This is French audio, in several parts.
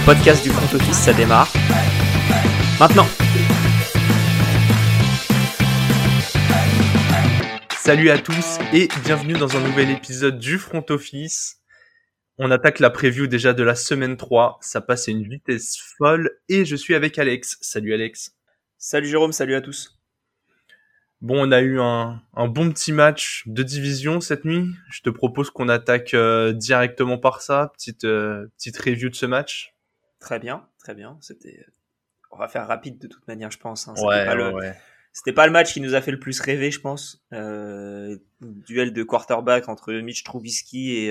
le podcast du front office, ça démarre maintenant. Salut à tous et bienvenue dans un nouvel épisode du front office. On attaque la preview déjà de la semaine 3, ça passe à une vitesse folle et je suis avec Alex. Salut Alex. Salut Jérôme, salut à tous. Bon, on a eu un bon petit match de division cette nuit. Je te propose qu'on attaque directement par ça, petite review de ce match. Très bien. On va faire rapide de toute manière, je pense. Hein. C'était pas le match qui nous a fait le plus rêver, je pense. Duel de quarterback entre Mitch Trubisky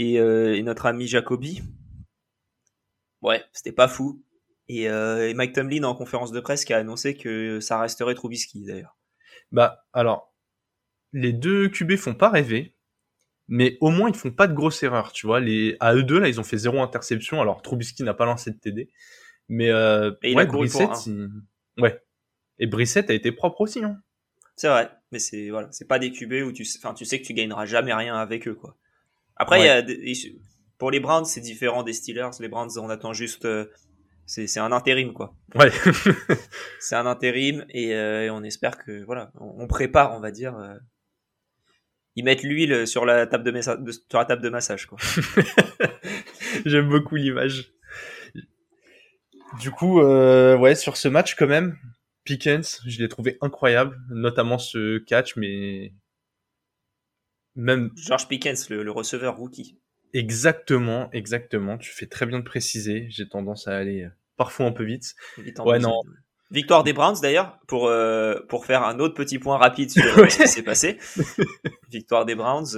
et notre ami Jacobi. Ouais, c'était pas fou. Et Mike Tomlin en conférence de presse qui a annoncé que ça resterait Trubisky d'ailleurs. Bah alors, les deux QB font pas rêver, mais au moins ils font pas de grosses erreurs, tu vois. À eux deux là, ils ont fait 0 interception. Alors Trubisky n'a pas lancé de TD, mais Et Brissette a été propre aussi, hein. C'est vrai, mais c'est pas des QB où tu sais que tu gagneras jamais rien avec eux quoi. Après pour les Browns c'est différent des Steelers. Les Browns on attend juste c'est un intérim quoi. Ouais. C'est un intérim et on espère que on prépare, on va dire. Ils mettent l'huile sur la table de massage quoi. J'aime beaucoup l'image. Du coup sur ce match quand même, Pickens, je l'ai trouvé incroyable, notamment ce catch, mais même George Pickens, le receveur rookie. Exactement. Tu fais très bien de préciser. J'ai tendance à aller parfois un peu vite. Victoire des Browns d'ailleurs, pour faire un autre petit point rapide sur ce qui s'est passé. Victoire des Browns,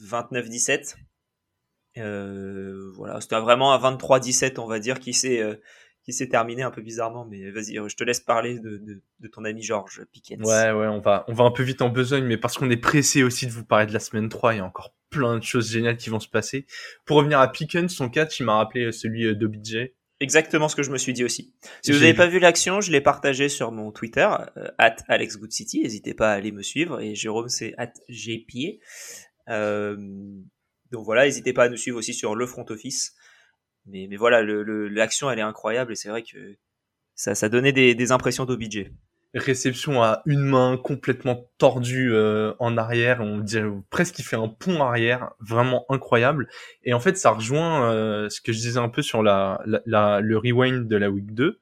29-17. C'était vraiment un 23-17, on va dire, qui s'est terminé un peu bizarrement. Mais vas-y, je te laisse parler de ton ami George Pickens. Ouais, on va un peu vite en besogne, mais parce qu'on est pressé aussi de vous parler de la semaine 3, il y a encore plein de choses géniales qui vont se passer. Pour revenir à Pickens, son catch, il m'a rappelé celui d'OBJ. Exactement ce que je me suis dit aussi. Si vous n'avez pas vu l'action, je l'ai partagée sur mon Twitter, @AlexGoodCity. N'hésitez pas à aller me suivre. Et Jérôme, c'est @GPier. Donc voilà, n'hésitez pas à nous suivre aussi sur le front office. Mais voilà, l'action, elle est incroyable. Et c'est vrai que ça donnait des impressions d'OBJ. Réception à une main complètement tordue en arrière, on dirait presque qu'il fait un pont arrière, vraiment incroyable. Et en fait, ça rejoint ce que je disais un peu sur le rewind de la week 2,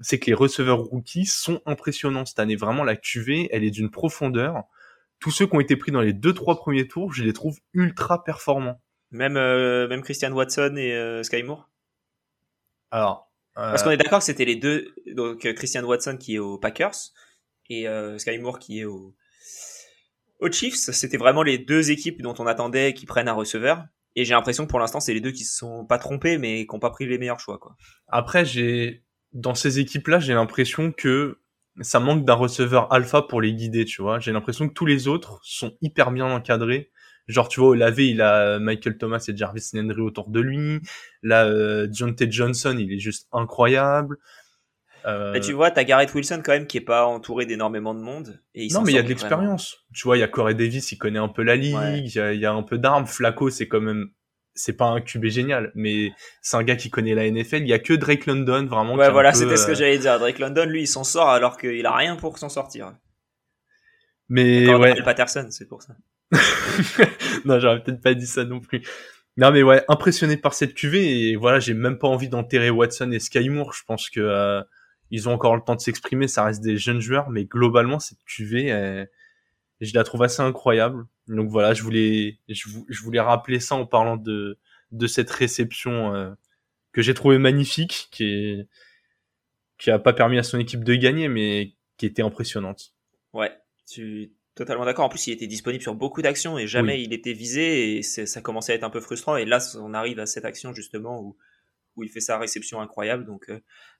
c'est que les receveurs rookies sont impressionnants cette année. Vraiment, la QV, elle est d'une profondeur. Tous ceux qui ont été pris dans les 2-3 premiers tours, je les trouve ultra performants. Même Christian Watson et Skyy Moore. Alors. Parce qu'on est d'accord que c'était les deux, donc Christian Watson qui est aux Packers et Skyy Moore qui est aux Chiefs. C'était vraiment les deux équipes dont on attendait qui prennent un receveur. Et j'ai l'impression que pour l'instant, c'est les deux qui se sont pas trompés, mais qui n'ont pas pris les meilleurs choix, quoi. Après, dans ces équipes-là, j'ai l'impression que ça manque d'un receveur alpha pour les guider, tu vois. J'ai l'impression que tous les autres sont hyper bien encadrés. Genre, tu vois, au lavé, il a Michael Thomas et Jarvis Landry autour de lui. Là, Diontae Johnson, il est juste incroyable. Mais tu vois, t'as Garrett Wilson quand même qui est pas entouré d'énormément de monde. Non, mais il y a de l'expérience. Vraiment. Tu vois, il y a Corey Davis, il connaît un peu la ligue. Ouais. Il y a un peu d'armes. Flacco, c'est quand même... C'est pas un QB génial, mais c'est un gars qui connaît la NFL. Il y a que Drake London, vraiment. Ouais, voilà, c'était ce que j'allais dire. Drake London, lui, il s'en sort alors qu'il a rien pour s'en sortir. Mais encore, ouais. Patterson, c'est pour ça. Non, j'aurais peut-être pas dit ça non plus. Non, mais ouais, impressionné par cette QV. Et voilà, j'ai même pas envie d'enterrer Watson et Skyy Moore. Je pense que ils ont encore le temps de s'exprimer. Ça reste des jeunes joueurs, mais globalement, cette QV, je la trouve assez incroyable. Donc voilà, je voulais rappeler ça en parlant de cette réception que j'ai trouvée magnifique, qui a pas permis à son équipe de gagner, mais qui était impressionnante. Ouais, totalement d'accord. En plus, il était disponible sur beaucoup d'actions et jamais il était visé et ça commençait à être un peu frustrant. Et là, on arrive à cette action justement où il fait sa réception incroyable. Donc,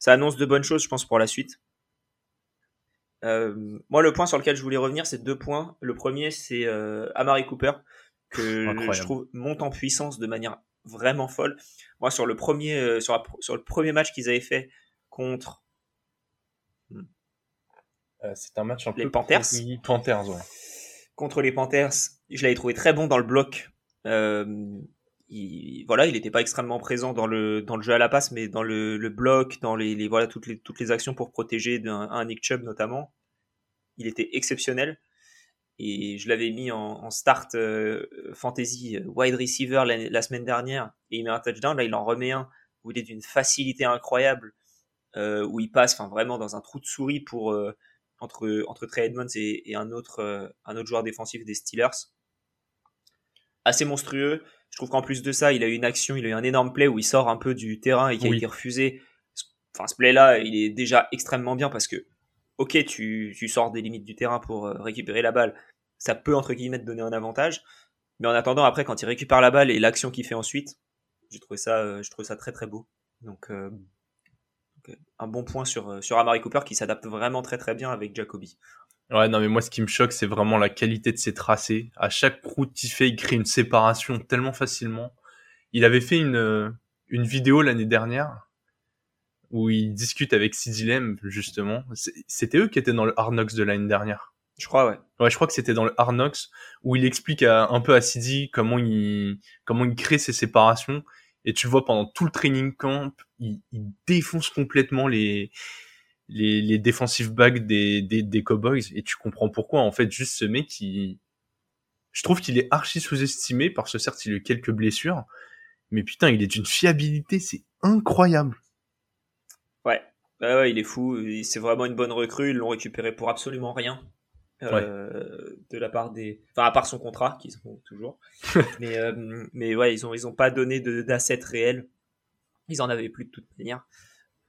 ça annonce de bonnes choses, je pense, pour la suite. Moi, le point sur lequel je voulais revenir, c'est deux points. Le premier, c'est Amari Cooper, que je trouve monte en puissance de manière vraiment folle. Moi, sur le premier, sur le premier match qu'ils avaient fait contre... c'est un match un peu contre les Panthers. Je l'avais trouvé très bon dans le bloc. il n'était pas extrêmement présent dans le jeu à la passe, mais dans le bloc, dans toutes les actions pour protéger un Nick Chubb notamment. Il était exceptionnel. Et je l'avais mis en start fantasy wide receiver la semaine dernière. Et il met un touchdown. Là, il en remet un où il est d'une facilité incroyable, où il passe vraiment dans un trou de souris pour, entre Trey Edmonds et un autre joueur défensif des Steelers. Assez monstrueux. Je trouve qu'en plus de ça, il a eu une action, il a eu un énorme play où il sort un peu du terrain et qui a été refusé. Enfin, ce play-là, il est déjà extrêmement bien parce que, ok, tu sors des limites du terrain pour récupérer la balle. Ça peut, entre guillemets, te donner un avantage. Mais en attendant, après, quand il récupère la balle et l'action qu'il fait ensuite, je trouve ça très, très beau. Donc, un bon point sur Amari Cooper qui s'adapte vraiment très, très bien avec Jacobi. Ouais, non, mais moi, ce qui me choque, c'est vraiment la qualité de ses tracés. À chaque route qu'il fait, il crée une séparation tellement facilement. Il avait fait une vidéo l'année dernière où il discute avec CeeDee Lamb, justement. C'était eux qui étaient dans le Hard Knocks de l'année dernière. Je crois, ouais. Ouais, je crois que c'était dans le Hard Knocks où il explique un peu à CeeDee comment il crée ses séparations. Et tu vois, pendant tout le training camp, il défonce complètement les defensive backs des Cowboys, et tu comprends pourquoi. En fait, juste ce mec, je trouve qu'il est archi sous-estimé parce que certes, il a eu quelques blessures, mais putain, il est d'une fiabilité, c'est incroyable. Ouais, il est fou. C'est vraiment une bonne recrue. Ils l'ont récupéré pour absolument rien de la part à part son contrat qu'ils ont toujours. mais ouais, ils ont pas donné d'assets réels. Ils en avaient plus de toute manière.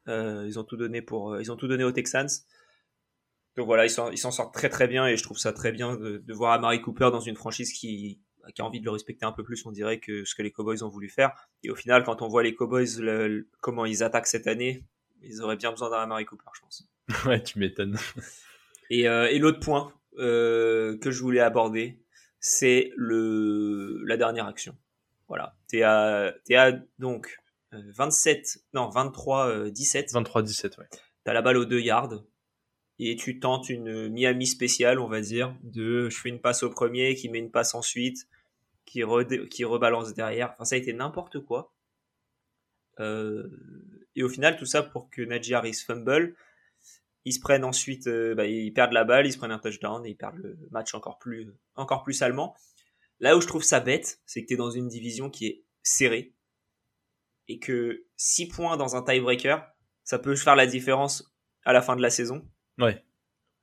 Ils ont tout donné aux Texans. Donc voilà, ils s'en sortent très très bien et je trouve ça très bien de voir Amari Cooper dans une franchise qui a envie de le respecter un peu plus, on dirait, que ce que les Cowboys ont voulu faire. Et au final, quand on voit les Cowboys comment ils attaquent cette année, ils auraient bien besoin d'un Amari Cooper, je pense. Ouais, tu m'étonnes. Et l'autre point que je voulais aborder, c'est la dernière action. Voilà. T'es à donc 23-17. 23-17, ouais. T'as la balle aux 2 yards et tu tentes une Miami spéciale, on va dire, je fais une passe au premier, qui met une passe ensuite, qui rebalance derrière. Enfin, ça a été n'importe quoi. Et au final, tout ça pour que Najee Harris fumble. Ils se prennent ensuite, ils perdent la balle, ils se prennent un touchdown et ils perdent le match encore plus salement. Là où je trouve ça bête, c'est que t'es dans une division qui est serrée et que 6 points dans un tiebreaker, ça peut faire la différence à la fin de la saison. Ouais,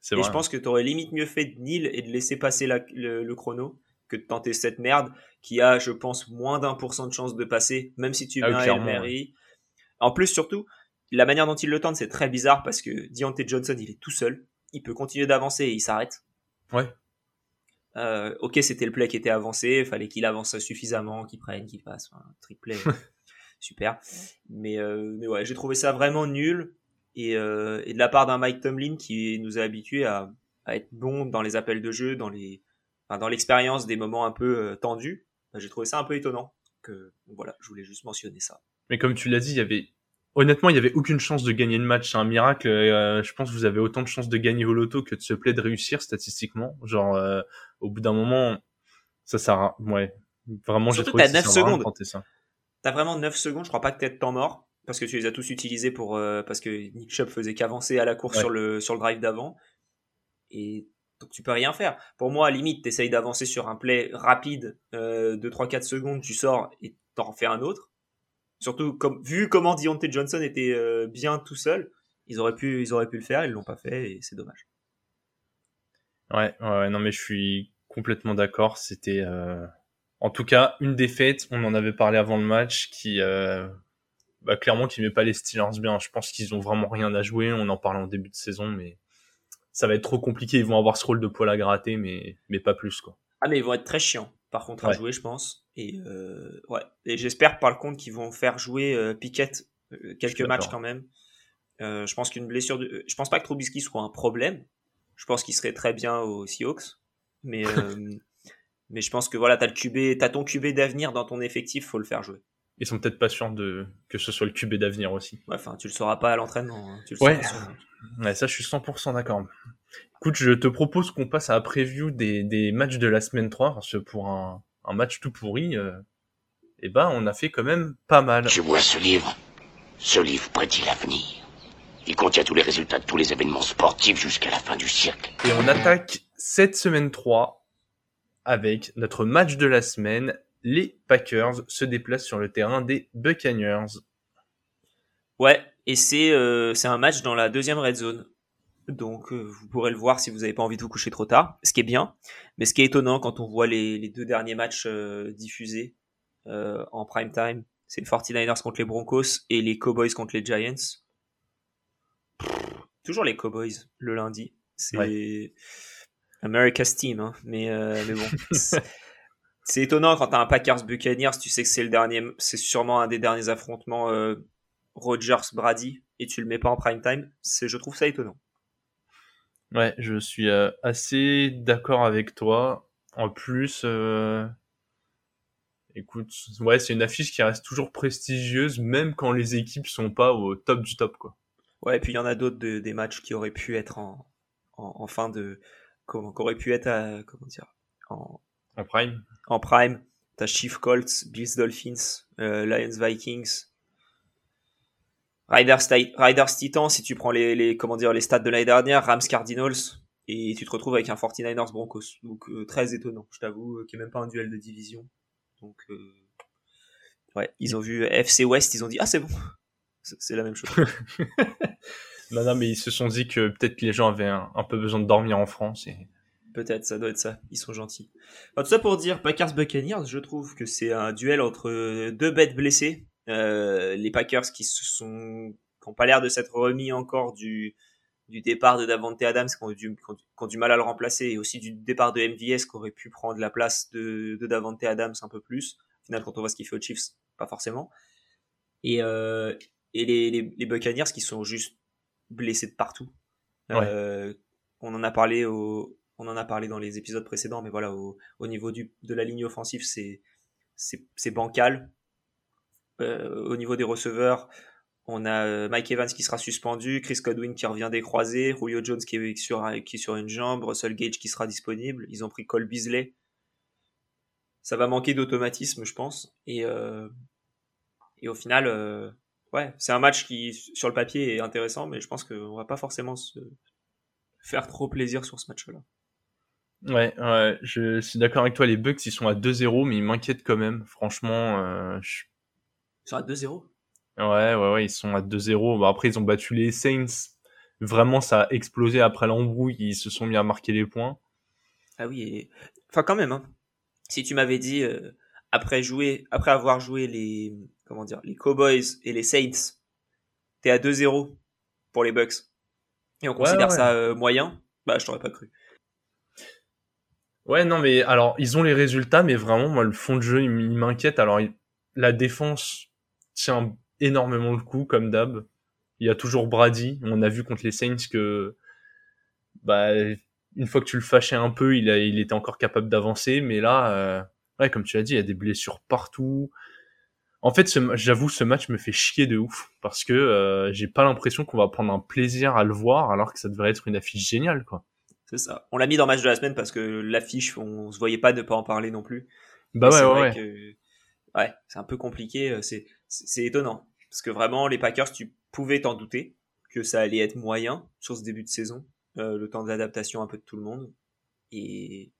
c'est vrai. Et je pense que t'aurais limite mieux fait de nil et de laisser passer le chrono que de tenter cette merde qui a, je pense, moins d'1% de chance de passer, même si tu mets un Hail Mary. En plus, surtout, la manière dont il le tente, c'est très bizarre parce que Diontae Johnson, il est tout seul. Il peut continuer d'avancer et il s'arrête. Ouais. Ok, c'était le play qui était avancé. Il fallait qu'il avance suffisamment, qu'il prenne, qu'il fasse un triplé. Super. Mais ouais, j'ai trouvé ça vraiment nul. Et de la part d'un Mike Tomlin qui nous a habitués à être bon dans les appels de jeu, dans l'expérience des moments un peu tendus, j'ai trouvé ça un peu étonnant. Donc voilà, je voulais juste mentionner ça. Mais comme tu l'as dit, honnêtement, il n'y avait aucune chance de gagner le match. C'est un miracle. Je pense que vous avez autant de chances de gagner au loto que de se play de réussir statistiquement. Genre, au bout d'un moment, ça sert à... Ouais, vraiment, surtout, j'ai trouvé que ça sert à rien de tenter ça. T'as vraiment 9 secondes. Je crois pas que t'aies de temps mort parce que tu les as tous utilisés parce que Nick Chubb faisait qu'avancer à la course sur le drive d'avant. Et donc, tu peux rien faire. Pour moi, à limite, t'essayes d'avancer sur un play rapide de 3-4 secondes, tu sors et t'en fais un autre. Surtout, vu comment Diontae Johnson était bien tout seul, ils auraient pu le faire, ils l'ont pas fait et c'est dommage. Ouais, non mais je suis complètement d'accord. C'était en tout cas une défaite, on en avait parlé avant le match, clairement qui met pas les Steelers bien. Je pense qu'ils ont vraiment rien à jouer, on en parlait en début de saison, mais ça va être trop compliqué, ils vont avoir ce rôle de poil à gratter, mais pas plus quoi. Ah mais ils vont être très chiants. Par contre, à jouer, je pense. Et j'espère, par contre, qu'ils vont faire jouer Pickett quelques matchs quand même. Je pense qu'une blessure... Je pense pas que Trubisky soit un problème. Je pense qu'il serait très bien aux Seahawks. Mais je pense que voilà, t'as ton QB d'avenir dans ton effectif, faut le faire jouer. Ils sont peut-être pas sûrs que ce soit le QB d'avenir aussi. Ouais, enfin, tu le sauras pas à l'entraînement. Hein. Ouais, ça, je suis 100% d'accord. Écoute, je te propose qu'on passe à la preview des matchs de la semaine 3, parce que pour un match tout pourri, eh ben, on a fait quand même pas mal. Je vois ce livre. Ce livre prédit l'avenir. Il contient tous les résultats de tous les événements sportifs jusqu'à la fin du siècle. Et on attaque cette semaine 3 avec notre match de la semaine. Les Packers se déplacent sur le terrain des Buccaneers. Ouais, et c'est un match dans la deuxième red zone. Donc vous pourrez le voir si vous n'avez pas envie de vous coucher trop tard, ce qui est bien. Mais ce qui est étonnant quand on voit les deux derniers matchs diffusés en prime time, c'est les 49ers contre les Broncos et les Cowboys contre les Giants. Toujours les Cowboys le lundi. C'est ouais. America's Team, hein. Mais bon. C'est étonnant quand t'as un Packers Buccaneers, tu sais que c'est le dernier, c'est sûrement un des derniers affrontements Rodgers-Brady et tu le mets pas en prime time. Je trouve ça étonnant. Ouais, je suis assez d'accord avec toi. En plus, écoute, ouais, c'est une affiche qui reste toujours prestigieuse, même quand les équipes sont pas au top du top, quoi. Ouais, et puis il y en a d'autres des matchs qui auraient pu être en fin de, qui auraient pu être à, comment dire, en prime. En prime, t'as Chiefs Colts, Bills Dolphins, Lions Vikings, Raiders Titans, si tu prends les stats de l'année dernière, Rams Cardinals, et tu te retrouves avec un 49ers Broncos. Donc très étonnant, je t'avoue, qu'il n'y a même pas un duel de division. Donc ouais, ils ont vu FC West, ils ont dit ah c'est bon, c'est la même chose. non mais ils se sont dit que peut-être que les gens avaient un peu besoin de dormir en France et... Peut-être, ça doit être ça, ils sont gentils. Enfin, tout ça pour dire, Packers-Buccaneers, je trouve que c'est un duel entre deux bêtes blessées. Les Packers qui n'ont pas l'air de s'être remis encore du départ de Davante Adams, qui ont du mal à le remplacer, et aussi du départ de MVS, qui aurait pu prendre la place de Davante Adams un peu plus. Au final, quand on voit ce qu'il fait aux Chiefs, pas forcément. Et les Buccaneers qui sont juste blessés de partout. Ouais. On en a parlé dans les épisodes précédents, mais voilà, au niveau de la ligne offensive, c'est bancal. Au niveau des receveurs, on a Mike Evans qui sera suspendu, Chris Godwin qui revient des croisés, Julio Jones qui est sur une jambe, Russell Gage qui sera disponible. Ils ont pris Cole Beasley. Ça va manquer d'automatisme, je pense. Et au final, ouais, c'est un match qui, sur le papier, est intéressant, mais je pense qu'on va pas forcément se faire trop plaisir sur ce match-là. Ouais, je suis d'accord avec toi. Les Bucks, ils sont à 2-0, mais ils m'inquiètent quand même. Franchement, Ils sont à 2-0 ? Ouais, ils sont à 2-0. Bah, après, ils ont battu les Saints. Vraiment, ça a explosé après l'embrouille. Ils se sont mis à marquer les points. Ah oui, enfin quand même. Hein. Si tu m'avais dit, après avoir joué les Cowboys et les Saints, t'es à 2-0 pour les Bucks. Et on considère ça moyen, bah je t'aurais pas cru. Ouais, non mais alors, ils ont les résultats, mais vraiment, moi, le fond de jeu, il m'inquiète. Alors, la défense... tient énormément le coup, comme d'hab. Il y a toujours Brady. On a vu contre les Saints que, bah, une fois que tu le fâchais un peu, il était encore capable d'avancer. Mais là, ouais, comme tu l'as dit, il y a des blessures partout. En fait, j'avoue, ce match me fait chier de ouf. Parce que j'ai pas l'impression qu'on va prendre un plaisir à le voir, alors que ça devrait être une affiche géniale, quoi. C'est ça. On l'a mis dans le match de la semaine parce que l'affiche, on se voyait pas de pas en parler non plus. Bah ouais, ouais. Ouais, c'est un peu compliqué. C'est étonnant. Parce que vraiment, les Packers, tu pouvais t'en douter que ça allait être moyen sur ce début de saison. Le temps d'adaptation un peu de tout le monde. Mais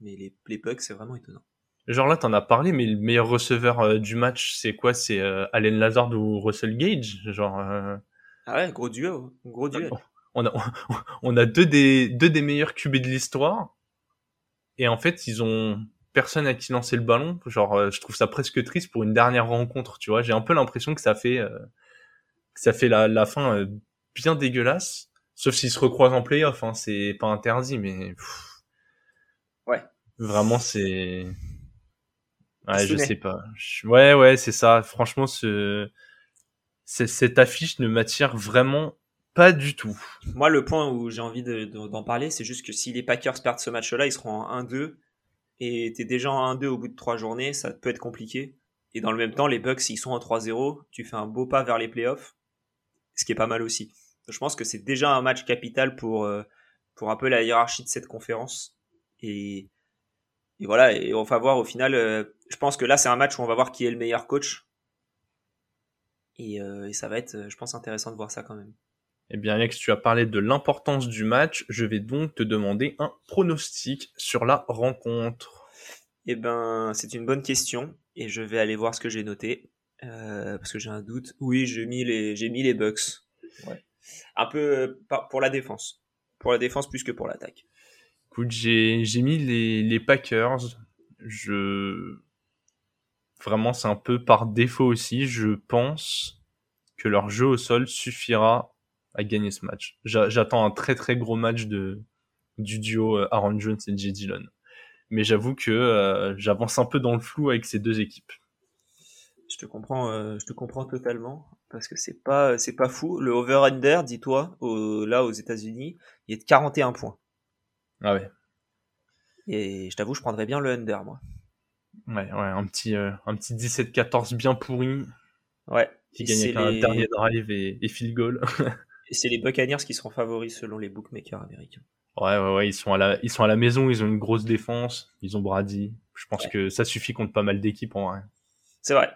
les Bucks, c'est vraiment étonnant. Genre là, t'en as parlé, mais le meilleur receveur du match, c'est quoi ? C'est Allen Lazard ou Russell Gage ? Genre, Ah ouais, gros duo. Gros duel. On a deux des meilleurs QB de l'histoire. Et en fait, ils ont... personne à qui lancer le ballon, genre je trouve ça presque triste pour une dernière rencontre, tu vois, j'ai un peu l'impression que ça fait la fin bien dégueulasse, sauf s'ils se recroisent en play-off, hein, c'est pas interdit, mais ouais, vraiment c'est... ouais, je sais pas, ouais, c'est ça, franchement cette affiche ne m'attire vraiment pas du tout. Moi le point où j'ai envie d'en parler, c'est juste que si les Packers perdent ce match-là, ils seront en 1-2, et t'es déjà en 1-2 au bout de 3 journées, ça peut être compliqué. Et dans le même temps, les Bucks, ils sont en 3-0, tu fais un beau pas vers les playoffs, ce qui est pas mal aussi. Je pense que c'est déjà un match capital pour un peu la hiérarchie de cette conférence. Et Et voilà, et on va voir au final, je pense que là c'est un match où on va voir qui est le meilleur coach. Et ça va être, je pense, intéressant de voir ça quand même. Eh bien Alex, tu as parlé de l'importance du match, je vais donc te demander un pronostic sur la rencontre. Eh bien, c'est une bonne question et je vais aller voir ce que j'ai noté, parce que j'ai un doute. Oui, j'ai mis les Bucks. Ouais. Un peu pour la défense. Pour la défense plus que pour l'attaque. Écoute, j'ai mis les Packers. Vraiment, c'est un peu par défaut aussi. Je pense que leur jeu au sol suffira à gagner ce match. J'attends un très très gros match du duo Aaron Jones et J. Dillon. Mais j'avoue que j'avance un peu dans le flou avec ces deux équipes. Je te comprends totalement, parce que c'est pas fou. Le over-under, dis-toi, là aux États-Unis, il est de 41 points. Ah ouais. Et je t'avoue, je prendrais bien le under, moi. Ouais, un petit 17-14 bien pourri. Ouais. Qui gagne avec un dernier drive et field goal. Et c'est les Buccaneers qui seront favoris selon les bookmakers américains. Ouais, ils sont à la maison, ils ont une grosse défense, ils ont Brady. Je pense que ça suffit contre pas mal d'équipes en vrai. C'est vrai.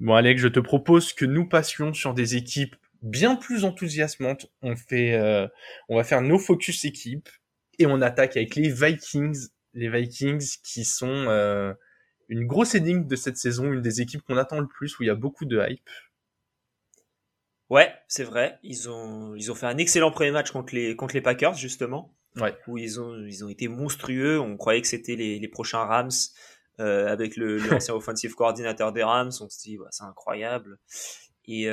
Bon Alex, je te propose que nous passions sur des équipes bien plus enthousiasmantes. On va faire nos focus équipes et on attaque avec les Vikings. Les Vikings qui sont une grosse énigme de cette saison, une des équipes qu'on attend le plus, où il y a beaucoup de hype. Ouais, c'est vrai. Ils ont fait un excellent premier match contre les Packers, justement. Ouais. Où ils ont été monstrueux. On croyait que c'était les prochains Rams. Avec l'ancien offensive coordinator des Rams, on se dit, bah, c'est incroyable. Et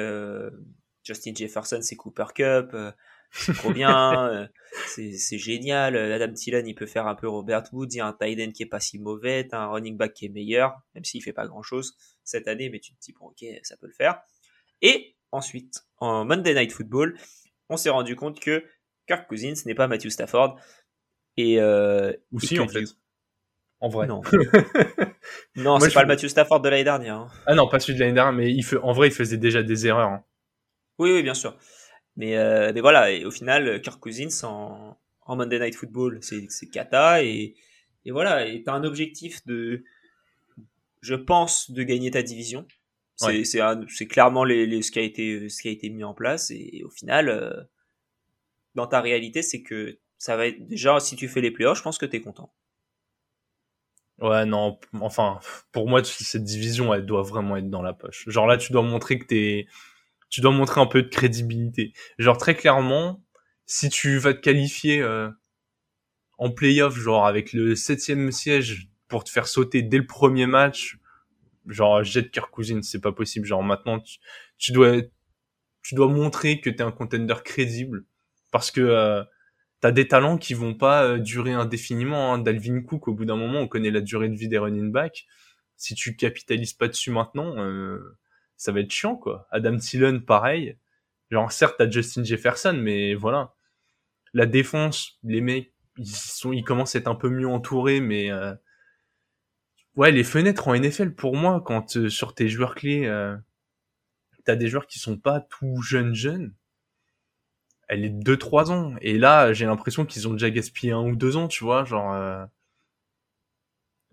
Justin Jefferson, c'est Cooper Cup, c'est trop bien, c'est génial. Adam Thielen, il peut faire un peu Robert Woods, il y a un tight end qui est pas si mauvais, t'as un running back qui est meilleur, même s'il fait pas grand chose cette année, mais tu te dis, bon, ok, ça peut le faire. Et ensuite, en Monday Night Football, on s'est rendu compte que Kirk Cousins n'est pas Matthew Stafford. En vrai. Non. Non, moi, c'est pas le Matthew Stafford de l'année dernière. Hein. Ah non, pas celui de l'année dernière, mais il faisait déjà des erreurs. Hein. Oui, bien sûr. Mais voilà, et au final, Kirk Cousins en Monday Night Football, c'est cata. Et voilà, et t'as un objectif de gagner ta division. C'est clairement ce qui a été mis en place. Et au final, dans ta réalité, c'est que ça va être déjà, si tu fais les playoffs, je pense que t'es content. Ouais, non, enfin, pour moi, cette division, elle doit vraiment être dans la poche. Genre là, tu dois montrer tu dois montrer un peu de crédibilité. Genre très clairement, si tu vas te qualifier en play-off, genre avec le 7e siège pour te faire sauter dès le premier match, genre jette Kirk Cousins, c'est pas possible. Genre maintenant, tu dois montrer que t'es un contender crédible, parce que... t'as des talents qui vont pas durer indéfiniment. Hein. Dalvin Cook, au bout d'un moment, on connaît la durée de vie des running backs. Si tu capitalises pas dessus maintenant, ça va être chiant, quoi. Adam Thielen, pareil. Genre, certes, t'as Justin Jefferson, mais voilà. La défense, les mecs, ils commencent à être un peu mieux entourés, mais ouais, les fenêtres en NFL, pour moi, quand sur tes joueurs clés, t'as des joueurs qui sont pas tout jeunes. Elle est de 2-3 ans. Et là, j'ai l'impression qu'ils ont déjà gaspillé 1 ou 2 ans, tu vois. Genre,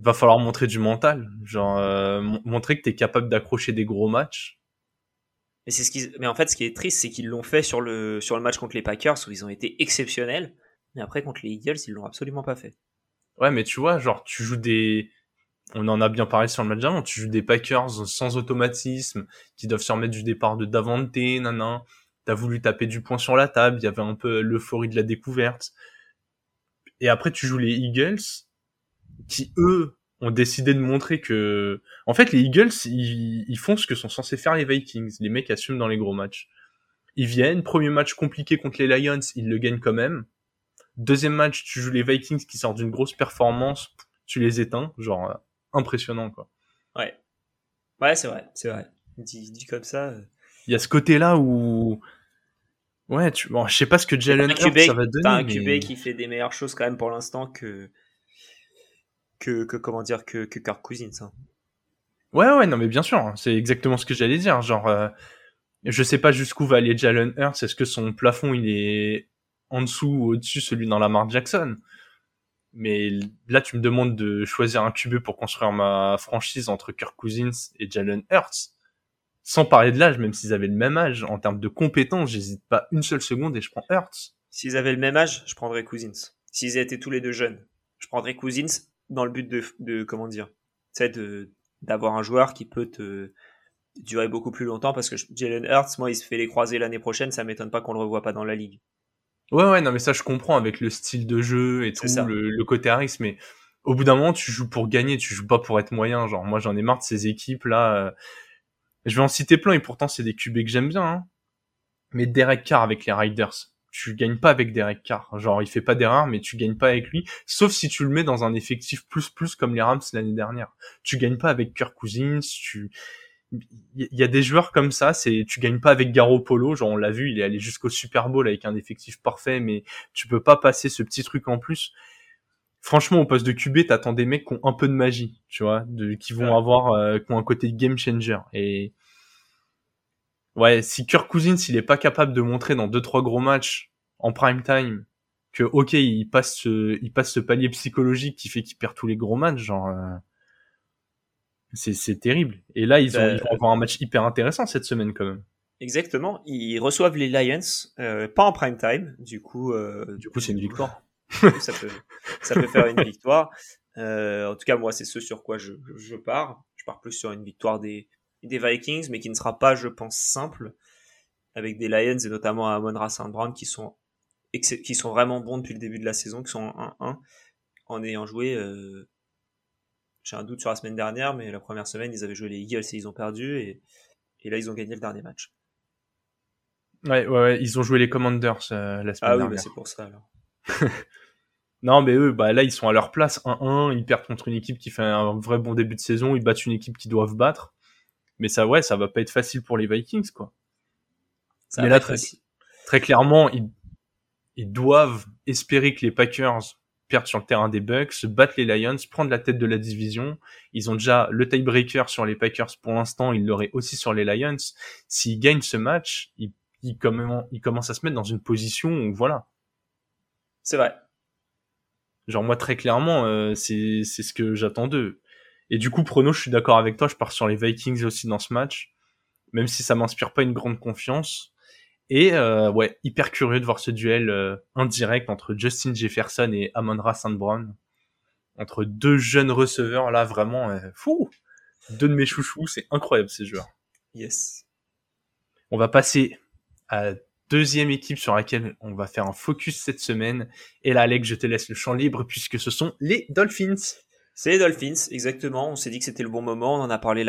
va falloir montrer du mental. Genre, montrer que t'es capable d'accrocher des gros matchs. Mais mais en fait, ce qui est triste, c'est qu'ils l'ont fait sur le match contre les Packers, où ils ont été exceptionnels. Mais après, contre les Eagles, ils l'ont absolument pas fait. Ouais, mais tu vois, genre, tu joues des... On en a bien parlé sur le match d'avant. Tu joues des Packers sans automatisme, qui doivent se remettre du départ de Davante, nanan... T'as voulu taper du poing sur la table, il y avait un peu l'euphorie de la découverte. Et après, tu joues les Eagles, qui, eux, ont décidé de montrer que... En fait, les Eagles, ils font ce que sont censés faire les Vikings. Les mecs assument dans les gros matchs. Ils viennent, premier match compliqué contre les Lions, ils le gagnent quand même. Deuxième match, tu joues les Vikings qui sortent d'une grosse performance, tu les éteins. Genre, impressionnant, quoi. Ouais. Ouais, c'est vrai. Dit comme ça... Il y a ce côté-là où... Ouais, bon, je sais pas ce que Jalen Hurts ça va donner. T'as un QB qui fait des meilleures choses quand même pour l'instant que Kirk Cousins. Hein. Ouais, non mais bien sûr, c'est exactement ce que j'allais dire. Genre, je sais pas jusqu'où va aller Jalen Hurts. Est-ce que son plafond il est en dessous ou au-dessus celui dans Lamar Jackson? Mais là, tu me demandes de choisir un QB pour construire ma franchise entre Kirk Cousins et Jalen Hurts. Sans parler de l'âge, même s'ils avaient le même âge, en termes de compétences, j'hésite pas une seule seconde et je prends Hurts. S'ils avaient le même âge, je prendrais Cousins. S'ils étaient tous les deux jeunes, je prendrais Cousins dans le but de comment dire, c'est d'avoir un joueur qui peut te durer beaucoup plus longtemps, parce que Jalen Hurts, moi, il se fait les croiser l'année prochaine, ça m'étonne pas qu'on le revoie pas dans la ligue. Ouais, non, mais ça, je comprends, avec le style de jeu et tout, le côté à risque, mais au bout d'un moment, tu joues pour gagner, tu joues pas pour être moyen, genre, moi, j'en ai marre de ces équipes-là, je vais en citer plein, et pourtant, c'est des QB que j'aime bien, hein. Mais Derek Carr avec les Riders, tu gagnes pas avec Derek Carr, genre, il fait pas d'erreur, mais tu gagnes pas avec lui, sauf si tu le mets dans un effectif plus comme les Rams l'année dernière. Tu gagnes pas avec Kirk Cousins, il y a des joueurs comme ça, tu gagnes pas avec Garoppolo, genre on l'a vu, il est allé jusqu'au Super Bowl avec un effectif parfait, mais tu peux pas passer ce petit truc en plus. Franchement, au poste de QB, t'attends des mecs qui ont un peu de magie, tu vois, qui vont avoir, qui ont un côté game changer. Et ouais, si Kirk Cousins, il est pas capable de montrer dans 2-3 gros matchs en prime time que ok, il passe ce palier psychologique qui fait qu'il perd tous les gros matchs, genre. C'est terrible. Et là, ils vont avoir un match hyper intéressant cette semaine quand même. Exactement. Ils reçoivent les Lions, pas en prime time. Du coup, c'est une victoire. Ça peut faire une victoire. En tout cas, moi, c'est ce sur quoi je pars. Je pars plus sur une victoire des Vikings, mais qui ne sera pas, je pense, simple, avec des Lions et notamment Amon-Ra St. Brown qui sont vraiment bons depuis le début de la saison, qui sont en 1-1 en ayant joué. J'ai un doute sur la semaine dernière, mais la première semaine, ils avaient joué les Eagles et ils ont perdu. Et là, ils ont gagné le dernier match. Ouais, ils ont joué les Commanders la semaine dernière. Ah oui, bah c'est pour ça, alors. Non, mais eux, bah, là, ils sont à leur place. 1-1, ils perdent contre une équipe qui fait un vrai bon début de saison. Ils battent une équipe qu'ils doivent battre. Mais ça, ouais, ça va pas être facile pour les Vikings, quoi. Ça mais là, très clairement, ils doivent espérer que les Packers perdre sur le terrain des Bucks, battre les Lions, prendre la tête de la division. Ils ont déjà le tiebreaker sur les Packers pour l'instant, ils l'auraient aussi sur les Lions. S'ils gagnent ce match, ils commencent à se mettre dans une position où voilà. C'est vrai. Genre moi très clairement, c'est ce que j'attends d'eux. Et du coup, Prono, je suis d'accord avec toi, je pars sur les Vikings aussi dans ce match, même si ça m'inspire pas une grande confiance. Et ouais, hyper curieux de voir ce duel indirect entre Justin Jefferson et Amon-Ra St. Brown, entre deux jeunes receveurs là vraiment fou, deux de mes chouchous, c'est incroyable ces joueurs. Yes. On va passer à deuxième équipe sur laquelle on va faire un focus cette semaine. Et là, Alex, je te laisse le champ libre puisque ce sont les Dolphins. C'est les Dolphins, exactement. On s'est dit que c'était le bon moment. On en a parlé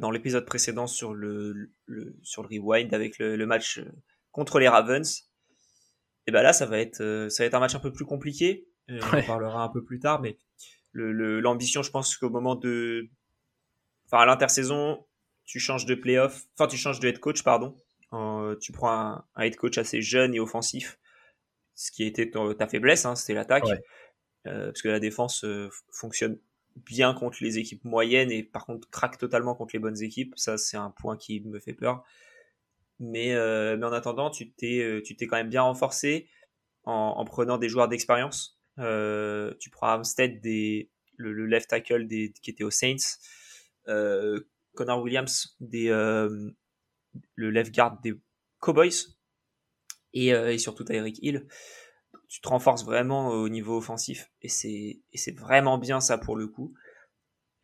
dans l'épisode précédent sur le rewind avec le match contre les Ravens. Et ben là, ça va être un match un peu plus compliqué. On en parlera un peu plus tard, mais l'ambition, je pense qu'au moment à l'intersaison, tu changes de head coach, pardon. Tu prends un head coach assez jeune et offensif, ce qui était ta faiblesse, hein, c'était l'attaque. Ouais. Parce que la défense fonctionne bien contre les équipes moyennes et par contre craque totalement contre les bonnes équipes. Ça, c'est un point qui me fait peur. Mais en attendant, tu t'es quand même bien renforcé en prenant des joueurs d'expérience. Tu prends Armstead, le left tackle qui était aux Saints. Connor Williams, le left guard des Cowboys. Et surtout Tyreek Hill. Tu te renforces vraiment au niveau offensif. Et c'est vraiment bien ça pour le coup.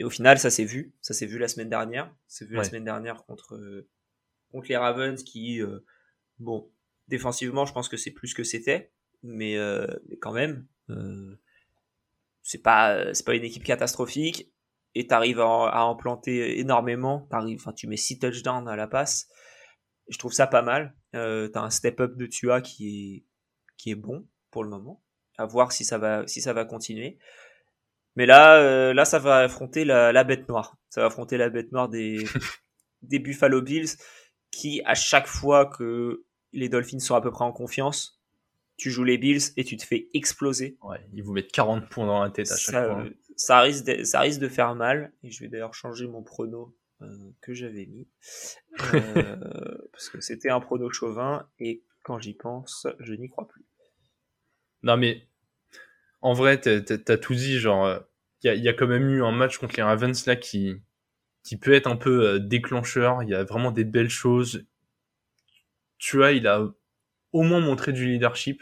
Et au final, ça s'est vu. Ça s'est vu la semaine dernière. Ça s'est vu la semaine dernière contre les Ravens qui, défensivement, je pense que c'est plus que c'était. Mais quand même, c'est pas une équipe catastrophique. Et t'arrives à en planter énormément. Tu mets 6 touchdowns à la passe. Je trouve ça pas mal. T'as un step-up de Tua qui est bon. Pour le moment, à voir si ça va continuer. Mais là, ça va affronter la bête noire. Ça va affronter la bête noire des Buffalo Bills, qui à chaque fois que les Dolphins sont à peu près en confiance, tu joues les Bills et tu te fais exploser. Ouais, ils vous mettent 40 points dans la tête à chaque fois. Ça risque de faire mal. Et je vais d'ailleurs changer mon prono que j'avais mis parce que c'était un prono chauvin et quand j'y pense, je n'y crois plus. Non mais en vrai, t'as tout dit. Genre, il y a quand même eu un match contre les Ravens là qui peut être un peu déclencheur. Il y a vraiment des belles choses. Tu vois, il a au moins montré du leadership.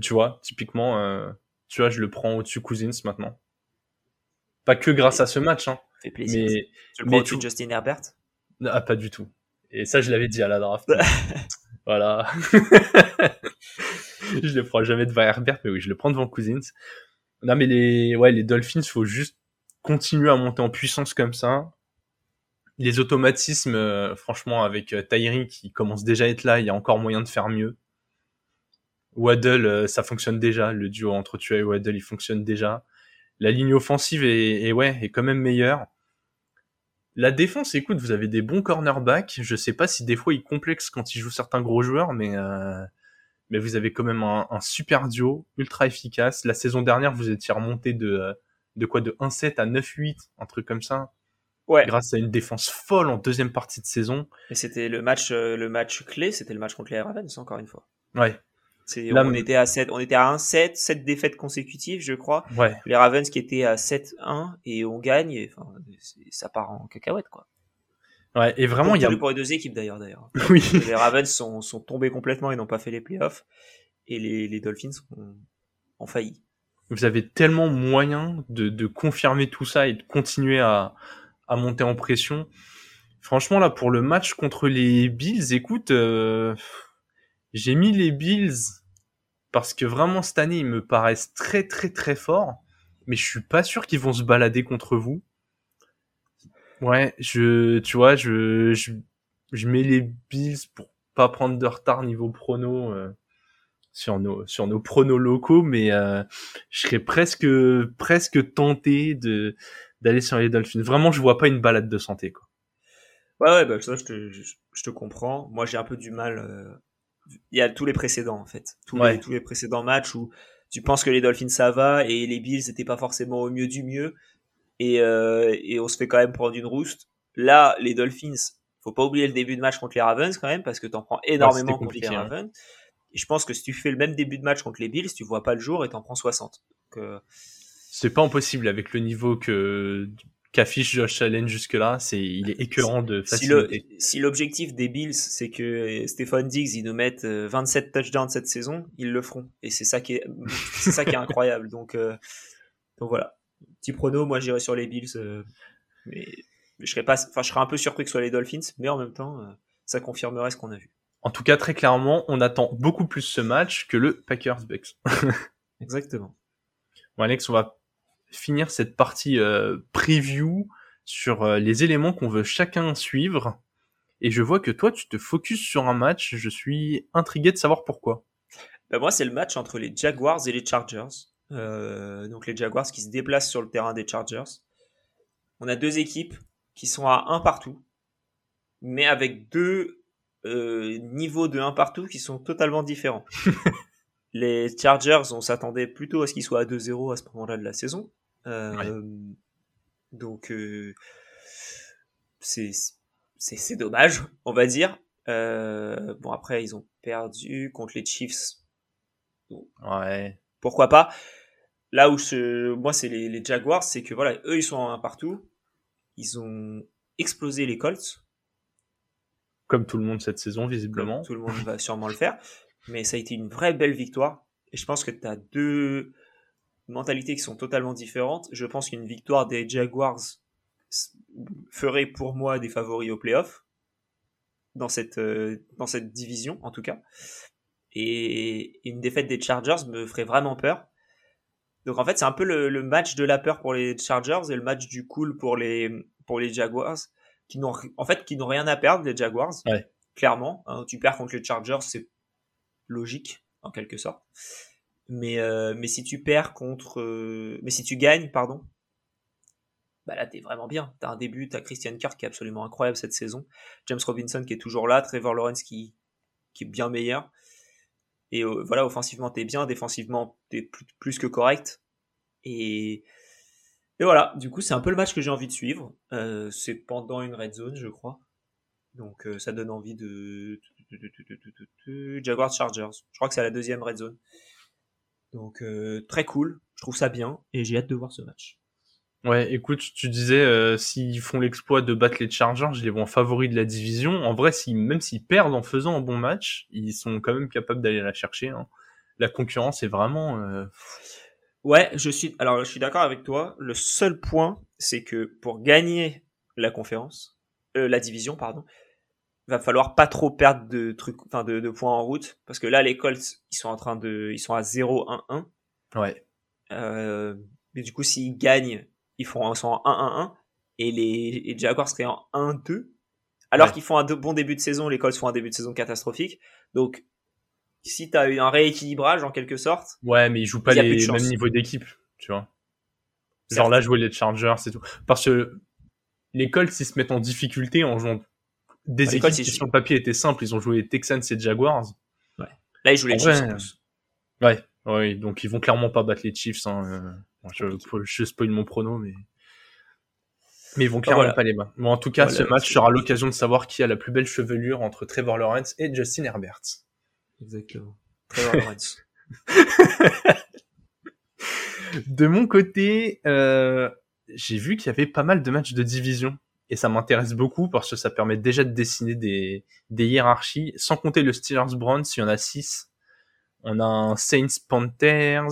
Tu vois, typiquement, tu vois, je le prends au-dessus Cousins maintenant. Pas que grâce à ce match, hein. Fait plaisir. Mais, tu le prends au-dessus Justin Herbert ? Ah, pas du tout. Et ça, je l'avais dit à la draft. Voilà. Je le prends jamais devant Herbert, mais oui, je le prends devant Cousins. Non, mais les Dolphins, faut juste continuer à monter en puissance comme ça. Les automatismes, franchement, avec Tyree qui commence déjà à être là, il y a encore moyen de faire mieux. Waddle, ça fonctionne déjà. Le duo entre Tua et Waddle, il fonctionne déjà. La ligne offensive est quand même meilleure. La défense, écoute, vous avez des bons cornerbacks. Je sais pas si des fois ils complexent quand ils jouent certains gros joueurs, mais vous avez quand même un super duo, ultra efficace. La saison dernière, vous étiez remonté de 1-7 à 9-8, un truc comme ça. Ouais. Grâce à une défense folle en deuxième partie de saison. Et c'était le match clé, c'était le match contre les Ravens, encore une fois. Ouais. Là, on était à 1-7, 7 défaites consécutives, je crois. Ouais. Les Ravens qui étaient à 7-1 et on gagne. Et, enfin, ça part en cacahuète, quoi. Ouais, et vraiment, il y a... Pour les deux équipes, d'ailleurs. Oui. Les Ravens sont tombés complètement, ils n'ont pas fait les playoffs. Et les Dolphins sont en faillite. Vous avez tellement moyen de confirmer tout ça et de continuer à monter en pression. Franchement, là, pour le match contre les Bills, écoute... J'ai mis les Bills parce que vraiment cette année ils me paraissent très très très forts, mais je suis pas sûr qu'ils vont se balader contre vous. Ouais, je mets les Bills pour pas prendre de retard niveau prono sur nos pronos locaux, mais je serais presque tenté d'aller sur les Dolphins. Vraiment, je vois pas une balade de santé, quoi. Ouais, bah ça je te comprends. Moi, j'ai un peu du mal. Il y a tous les précédents, en fait. Tous les précédents matchs où tu penses que les Dolphins, ça va, et les Bills n'étaient pas forcément au mieux du mieux, et on se fait quand même prendre une rouste. Là, les Dolphins, faut pas oublier le début de match contre les Ravens, quand même, parce que t'en prends énormément contre les Ravens. Hein. Et je pense que si tu fais le même début de match contre les Bills, tu vois pas le jour et t'en prends 60. Donc, c'est pas impossible avec le niveau qu'affiche Josh Allen jusque-là, il est écœurant de facilité. Si l'objectif des Bills, c'est que Stephon Diggs, il nous mette 27 touchdowns cette saison, ils le feront. Et c'est ça qui est incroyable. Donc voilà. Petit prono, moi j'irai sur les Bills. Mais je serais un peu surpris que ce soit les Dolphins, mais en même temps, ça confirmerait ce qu'on a vu. En tout cas, très clairement, on attend beaucoup plus ce match que le Packers-Bucks. Exactement. Bon, Alex, on va finir cette partie preview sur les éléments qu'on veut chacun suivre, et je vois que toi tu te focuses sur un match, je suis intrigué de savoir pourquoi. Ben moi c'est le match entre les Jaguars et les Chargers, donc les Jaguars qui se déplacent sur le terrain des Chargers. On a deux équipes qui sont à 1 partout, mais avec deux niveaux de 1 partout qui sont totalement différents. Les Chargers, on s'attendait plutôt à ce qu'ils soient à 2-0 à ce moment-là de la saison. Oui. Donc, c'est dommage, on va dire. Bon, après, ils ont perdu contre les Chiefs. Donc, ouais. Pourquoi pas. Là où moi, c'est les Jaguars, c'est que voilà, eux, ils sont en 1 partout. Ils ont explosé les Colts. Comme tout le monde cette saison, visiblement. Comme tout le monde va sûrement le faire. Mais ça a été une vraie belle victoire. Et je pense que tu as deux mentalités qui sont totalement différentes. Je pense qu'une victoire des Jaguars ferait pour moi des favoris aux playoffs, dans cette division en tout cas. Et une défaite des Chargers me ferait vraiment peur. Donc en fait, c'est un peu le match de la peur pour les Chargers et le match du cool pour les Jaguars, qui n'ont rien à perdre, les Jaguars. Ouais. Clairement, hein, tu perds contre les Chargers, c'est logique en quelque sorte, mais si tu perds contre mais si tu gagnes, pardon, bah là t'es vraiment bien. T'as un début, t'as Christian Kirk qui est absolument incroyable cette saison, James Robinson qui est toujours là, Trevor Lawrence qui est bien meilleur, et voilà, offensivement t'es bien, défensivement t'es plus que correct, et voilà, du coup c'est un peu le match que j'ai envie de suivre. C'est pendant une red zone, je crois, donc ça donne envie de Jaguars Chargers. Je crois que c'est à la deuxième red zone. Donc très cool. Je trouve ça bien et j'ai hâte de voir ce match. Ouais, écoute, tu disais, s'ils font l'exploit de battre les Chargers, je les vois en favoris de la division. En vrai, même s'ils perdent en faisant un bon match, ils sont quand même capables d'aller la chercher, hein. La concurrence est vraiment... Ouais, je suis d'accord avec toi. Le seul point, c'est que pour gagner la division, pardon, va falloir pas trop perdre de points en route, parce que là, les Colts, ils sont à 0-1-1. Ouais. Mais du coup, s'ils gagnent, ils sont en 1-1-1 et les Jaguars seraient en 1-2, alors ouais, qu'ils font un bon début de saison. Les Colts font un début de saison catastrophique, donc si t'as eu un rééquilibrage en quelque sorte. Ouais, mais ils jouent pas les mêmes niveaux d'équipe, tu vois. Genre là, jouer les Chargers, c'est tout. Parce que les Colts, ils se mettent en difficulté en jouant des équipes qui sur le papier étaient simples. Ils ont joué les Texans et Jaguars. Ouais. Là, ils jouent les Chiefs. Ouais, donc ils vont clairement pas battre les Chiefs, hein. Je spoil mon prono, mais ils vont clairement pas les battre. Bon, en tout cas, ce match sera l'occasion de savoir qui a la plus belle chevelure entre Trevor Lawrence et Justin Herbert. Exactement. Trevor Lawrence. De mon côté, j'ai vu qu'il y avait pas mal de matchs de division. Et ça m'intéresse beaucoup parce que ça permet déjà de dessiner des hiérarchies. Sans compter le Steelers-Browns, il y en a 6. On a un Saints-Panthers,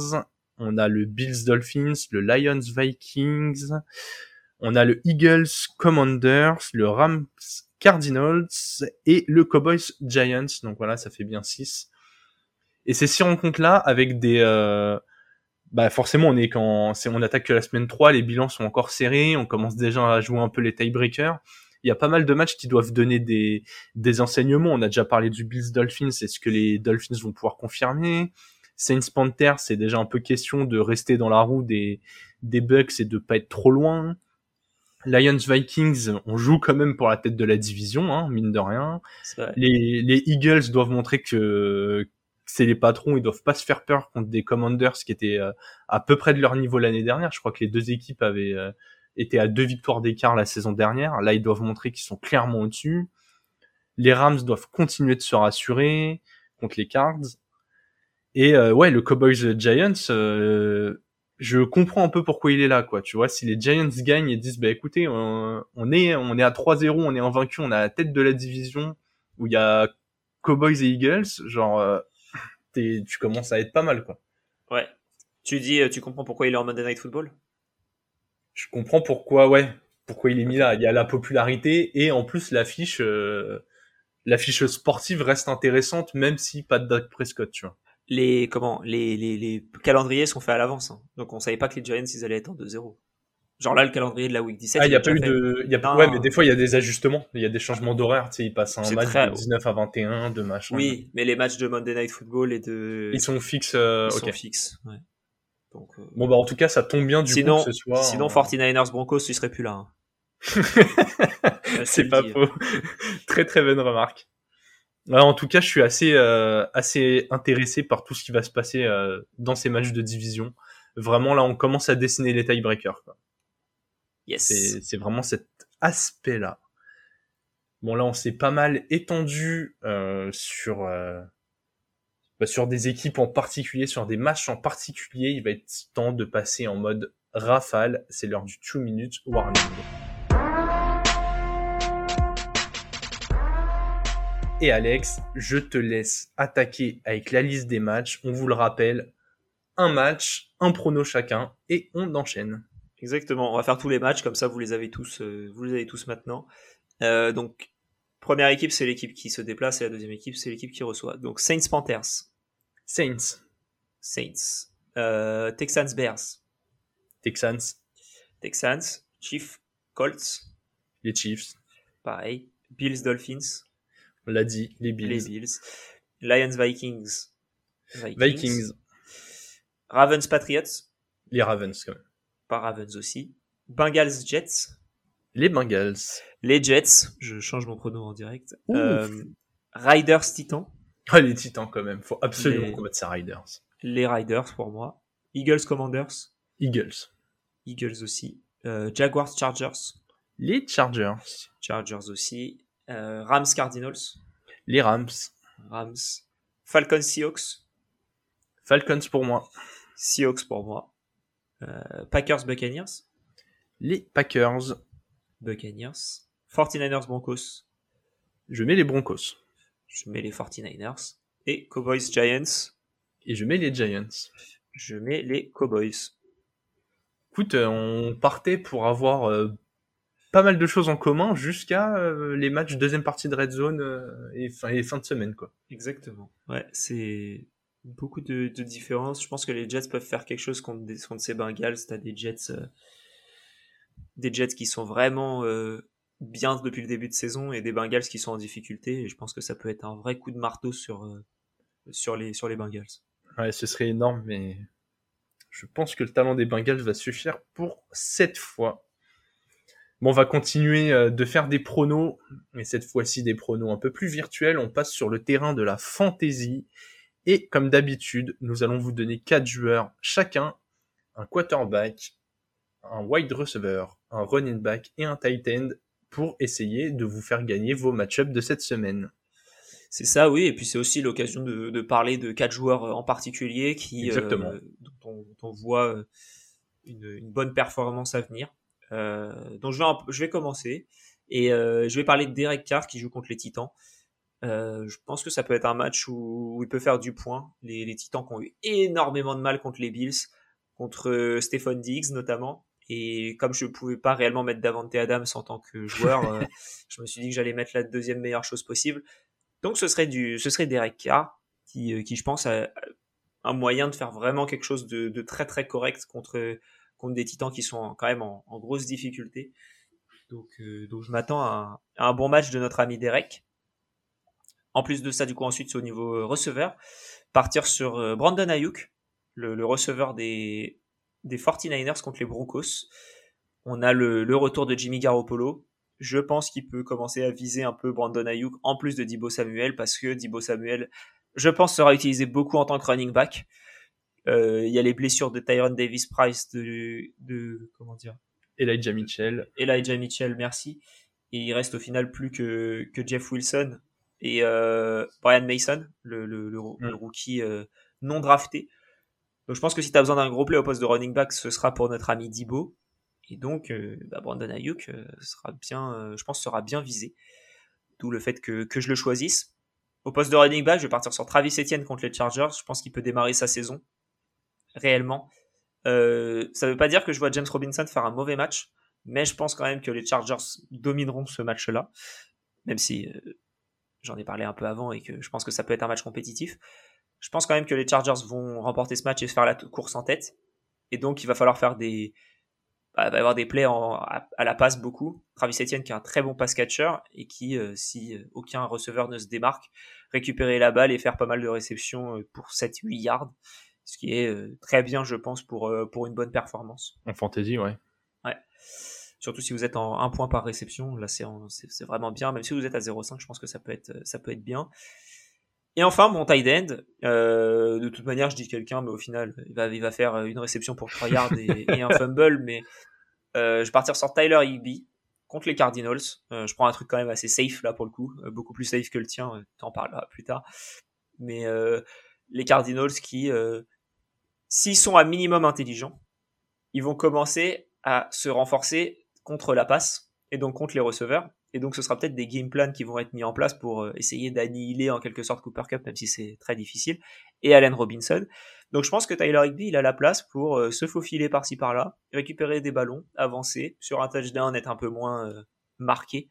on a le Bills-Dolphins, le Lions-Vikings, on a le Eagles-Commanders, le Rams-Cardinals et le Cowboys-Giants. Donc voilà, ça fait bien 6. Et ces 6 rencontres-là, avec des... forcément, on attaque que la semaine 3, les bilans sont encore serrés, on commence déjà à jouer un peu les tie-breakers. Il y a pas mal de matchs qui doivent donner des enseignements. On a déjà parlé du Bills-Dolphins, c'est ce que les Dolphins vont pouvoir confirmer. Saints-Panthers, c'est déjà un peu question de rester dans la roue des Bucks et de pas être trop loin. Lions-Vikings, on joue quand même pour la tête de la division, hein, mine de rien. Les Eagles doivent montrer que c'est les patrons, ils doivent pas se faire peur contre des Commanders qui étaient à peu près de leur niveau l'année dernière. Je crois que les deux équipes avaient... étaient à 2 victoires d'écart la saison dernière. Là, ils doivent montrer qu'ils sont clairement au-dessus. Les Rams doivent continuer de se rassurer contre les Cards. Et le Cowboys Giants, je comprends un peu pourquoi il est là, quoi. Tu vois, si les Giants gagnent et disent, écoutez, on est à 3-0, on est invaincu, on est à la tête de la division où il y a Cowboys et Eagles, genre, tu commences à être pas mal, quoi. Ouais. Tu dis, tu comprends pourquoi il est en Monday Night Football ? Je comprends pourquoi il est mis là. Il y a la popularité et en plus l'affiche sportive reste intéressante même si pas de Dak Prescott, tu vois. Les calendriers sont faits à l'avance, hein. Donc on savait pas que les Giants ils allaient être en 2-0. Genre là le calendrier de la Week 17. Ah, il y a pas eu de mais des fois il y a des ajustements, il y a des changements d'horaire, tu sais, ils passent un match de 19 à 21 de machin. Oui, mais les matchs de Monday Night Football et de ils sont fixes, sont fixes, ouais. Donc, en tout cas, ça tombe bien coup que ce soit. Sinon, 49ers Broncos, tu serais plus là, hein. C'est pas faux. Très très bonne remarque. Alors, en tout cas, je suis assez intéressé par tout ce qui va se passer dans ces matchs de division. Vraiment, là, on commence à dessiner les tie-breakers, quoi. Yes. C'est vraiment cet aspect-là. Bon, là, on s'est pas mal étendu sur des équipes en particulier, sur des matchs en particulier. Il va être temps de passer en mode rafale. C'est l'heure du 2 minutes warning. Et Alex, je te laisse attaquer avec la liste des matchs. On vous le rappelle, un match, un prono chacun et on enchaîne. Exactement, on va faire tous les matchs, comme ça vous les avez tous maintenant. Donc, première équipe, c'est l'équipe qui se déplace, et la deuxième équipe, c'est l'équipe qui reçoit. Donc, Saints-Panthers. Saints. Texans-Bears. Texans. Chiefs-Colts. Les Chiefs. Pareil. Bills-Dolphins. On l'a dit, les Bills. Lions-Vikings. Vikings. Ravens-Patriots. Les Ravens, quand même. Pas Ravens aussi. Bengals-Jets. Les Bengals. Les Jets, je change mon pronom en direct. Riders Titans. Ah, les Titans quand même, faut absolument combattre ça, Riders. Les Riders pour moi. Eagles Commanders. Eagles aussi. Jaguars Chargers. Les Chargers. Chargers aussi. Rams Cardinals. Les Rams. Falcons Seahawks. Falcons pour moi. Packers, Buccaneers. Les Packers. Buccaneers. 49ers, Broncos. Je mets les Broncos. Je mets les 49ers. Et Cowboys, Giants. Et je mets les Giants. Je mets les Cowboys. Écoute, on partait pour avoir pas mal de choses en commun jusqu'à les matchs deuxième partie de Red Zone et fin de semaine, quoi. Exactement. Ouais, c'est beaucoup de différences. Je pense que les Jets peuvent faire quelque chose contre ces Bengals. T'as des Jets qui sont vraiment bien depuis le début de saison et des Bengals qui sont en difficulté. Et je pense que ça peut être un vrai coup de marteau sur les Bengals. Ouais, ce serait énorme, mais je pense que le talent des Bengals va suffire pour cette fois. Bon, on va continuer de faire des pronos, mais cette fois-ci des pronos un peu plus virtuels. On passe sur le terrain de la fantasy. Et comme d'habitude, nous allons vous donner 4 joueurs chacun. Un quarterback, un wide receiver, un running back et un tight end pour essayer de vous faire gagner vos match-ups de cette semaine. C'est ça, oui. Et puis c'est aussi l'occasion de parler de 4 joueurs en particulier qui dont on voit une bonne performance à venir. Donc je vais commencer et je vais parler de Derek Carr qui joue contre les Titans. Je pense que ça peut être un match où il peut faire du point. Les Titans qui ont eu énormément de mal contre les Bills, contre Stephon Diggs notamment, et comme je ne pouvais pas réellement mettre Davante Adams en tant que joueur, je me suis dit que j'allais mettre la deuxième meilleure chose possible. Donc ce serait Derek Carr qui je pense a un moyen de faire vraiment quelque chose de très très correct contre des Titans qui sont quand même en grosse difficulté. Donc je m'attends à un bon match de notre ami Derek. En plus de ça, du coup, ensuite, c'est au niveau receveur. Partir sur Brandon Aiyuk, le receveur des 49ers contre les Broncos. On a le retour de Jimmy Garoppolo. Je pense qu'il peut commencer à viser un peu Brandon Aiyuk en plus de Debo Samuel, parce que Debo Samuel, je pense, sera utilisé beaucoup en tant que running back. Il y a les blessures de Tyron Davis-Price, Elijah Mitchell, merci. Et il reste au final plus que Jeff Wilson et Brian Mason, le rookie non drafté. Donc je pense que si tu as besoin d'un gros play au poste de running back, ce sera pour notre ami Debo. Et donc Brandon Aiyuk sera bien visé. D'où le fait que je le choisisse. Au poste de running back, je vais partir sur Travis Etienne contre les Chargers. Je pense qu'il peut démarrer sa saison réellement. Ça ne veut pas dire que je vois James Robinson faire un mauvais match, mais je pense quand même que les Chargers domineront ce match-là, même si j'en ai parlé un peu avant et que je pense que ça peut être un match compétitif. Je pense quand même que les Chargers vont remporter ce match et faire la course en tête, et donc il va falloir faire il va y avoir des plays à la passe beaucoup. Travis Etienne qui est un très bon pass catcher et qui, si aucun receveur ne se démarque, récupérer la balle et faire pas mal de réceptions pour 7-8 yards. Ce qui est très bien, je pense, pour une bonne performance. En fantasy, ouais. Surtout si vous êtes en 1 point par réception, là c'est vraiment bien. Même si vous êtes à 0,5, je pense que ça peut être bien. Et enfin, mon tight end. De toute manière, je dis quelqu'un, mais au final, il va faire une réception pour 3 yards et un fumble. Mais je vais partir sur Tyler Higbee contre les Cardinals. Je prends un truc quand même assez safe, là, pour le coup. Beaucoup plus safe que le tien. T'en parleras plus tard. Mais les Cardinals qui... S'ils sont à minimum intelligents, ils vont commencer à se renforcer contre la passe et donc contre les receveurs. Et donc, ce sera peut-être des game plans qui vont être mis en place pour essayer d'annihiler en quelque sorte Cooper Cup, même si c'est très difficile, et Allen Robinson. Donc, je pense que Tyler Higbee, il a la place pour se faufiler par-ci par-là, récupérer des ballons, avancer, sur un touchdown être un peu moins marqué,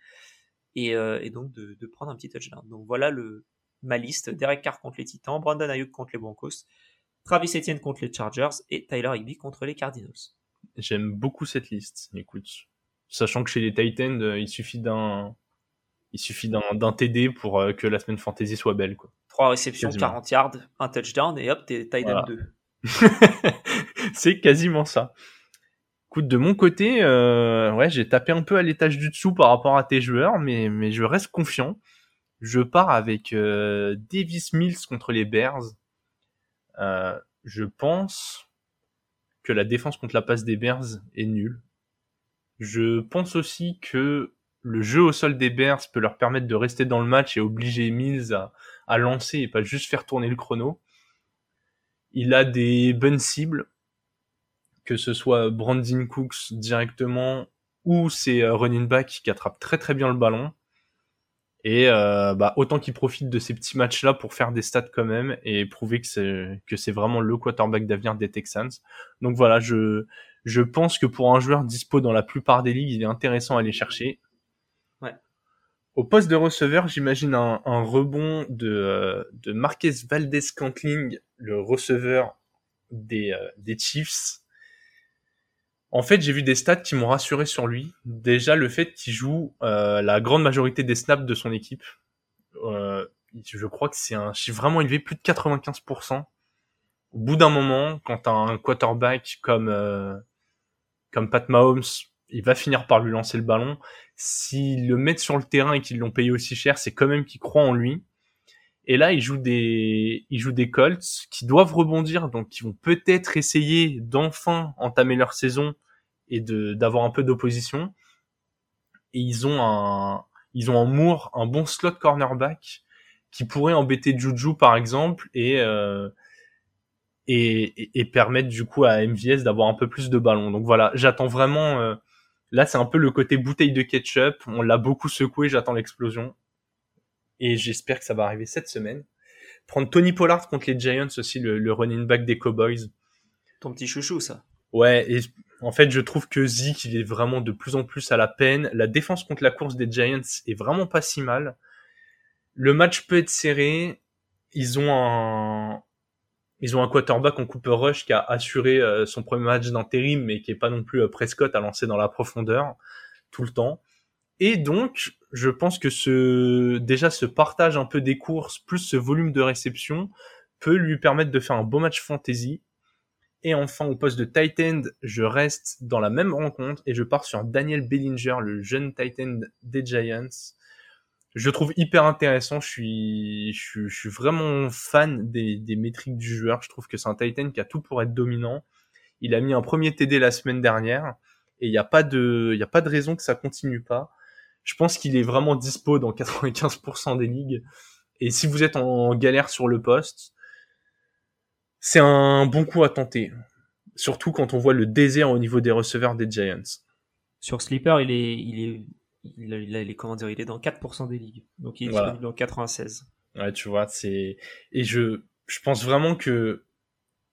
et donc de prendre un petit touchdown. Donc, voilà ma liste. Derek Carr contre les Titans, Brandon Aiyuk contre les Broncos, Travis Etienne contre les Chargers et Tyler Higbee contre les Cardinals. J'aime beaucoup cette liste. Écoute, sachant que chez les Titans, il suffit d'un TD pour que la semaine fantasy soit belle, quoi. 3 réceptions, quasiment. 40 yards, un touchdown et hop, t'es Titan 2. C'est quasiment ça. Écoute, de mon côté, j'ai tapé un peu à l'étage du dessous par rapport à tes joueurs, mais je reste confiant. Je pars avec Davis Mills contre les Bears. Je pense que la défense contre la passe des Bears est nulle. Je pense aussi que le jeu au sol des Bears peut leur permettre de rester dans le match et obliger Mills à lancer et pas juste faire tourner le chrono. Il a des bonnes cibles. que ce soit Brandin Cooks directement ou ses running backs qui attrapent très très bien le ballon. Et autant qu'il profite de ces petits matchs-là pour faire des stats quand même et prouver que c'est vraiment le quarterback d'avenir des Texans. Donc voilà, je pense que pour un joueur dispo dans la plupart des ligues, il est intéressant à aller chercher. Ouais. Au poste de receveur, j'imagine un rebond de Marquez Valdes-Scantling, le receveur des Chiefs. En fait, j'ai vu des stats qui m'ont rassuré sur lui. Déjà, le fait qu'il joue la grande majorité des snaps de son équipe. Je crois que c'est un chiffre vraiment élevé, plus de 95%. Au bout d'un moment, quand t'as un quarterback comme Pat Mahomes, il va finir par lui lancer le ballon. S'ils le mettent sur le terrain et qu'ils l'ont payé aussi cher, c'est quand même qu'ils croient en lui. Et là, il joue des Colts qui doivent rebondir, donc qui vont peut-être essayer d'enfin entamer leur saison et d'avoir un peu d'opposition. Et ils ont en Moore un bon slot cornerback qui pourrait embêter Juju par exemple et permettre du coup à MVS d'avoir un peu plus de ballons. Donc voilà, j'attends vraiment. Là, c'est un peu le côté bouteille de ketchup. On l'a beaucoup secoué. J'attends l'explosion. Et j'espère que ça va arriver cette semaine. Prendre Tony Pollard contre les Giants aussi, le running back des Cowboys. Ton petit chouchou, ça. Ouais, et en fait, je trouve que Zeke, il est vraiment de plus en plus à la peine. La défense contre la course des Giants est vraiment pas si mal. Le match peut être serré. Ils ont un quarterback en Cooper Rush qui a assuré son premier match d'intérim, mais qui est pas non plus Prescott à lancer dans la profondeur tout le temps. Et donc, je pense que ce partage un peu des courses, plus ce volume de réception, peut lui permettre de faire un beau match fantasy. Et enfin, au poste de tight end, je reste dans la même rencontre et je pars sur Daniel Bellinger, le jeune tight end des Giants. Je le trouve hyper intéressant. Je suis vraiment fan des métriques du joueur. Je trouve que c'est un tight end qui a tout pour être dominant. Il a mis un premier TD la semaine dernière et il n'y a pas de raison que ça continue pas. Je pense qu'il est vraiment dispo dans 95% des ligues. Et si vous êtes en galère sur le poste, c'est un bon coup à tenter. Surtout quand on voit le désert au niveau des receveurs des Giants. Sur Sleeper, il est dans 4% des ligues. Donc il est disponible dans 96. Ouais, tu vois, je pense vraiment que,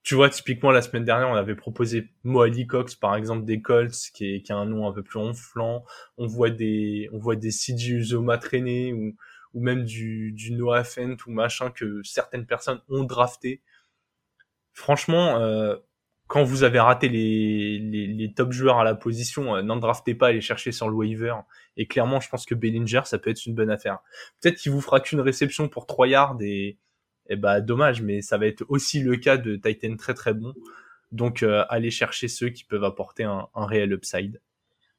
tu vois, typiquement la semaine dernière, on avait proposé Mo Ali Cox, par exemple, des Colts, qui a un nom un peu plus ronflant. On voit des CJ Uzoma traîner, ou même du Noah Fent, ou machin, que certaines personnes ont drafté. Franchement, quand vous avez raté les top joueurs à la position, n'en draftez pas, allez chercher sur le waiver. Et clairement, je pense que Bellinger, ça peut être une bonne affaire. Peut-être qu'il vous fera qu'une réception pour 3 yards et dommage, mais ça va être aussi le cas de Titan très très bon. Donc allez chercher ceux qui peuvent apporter un réel upside.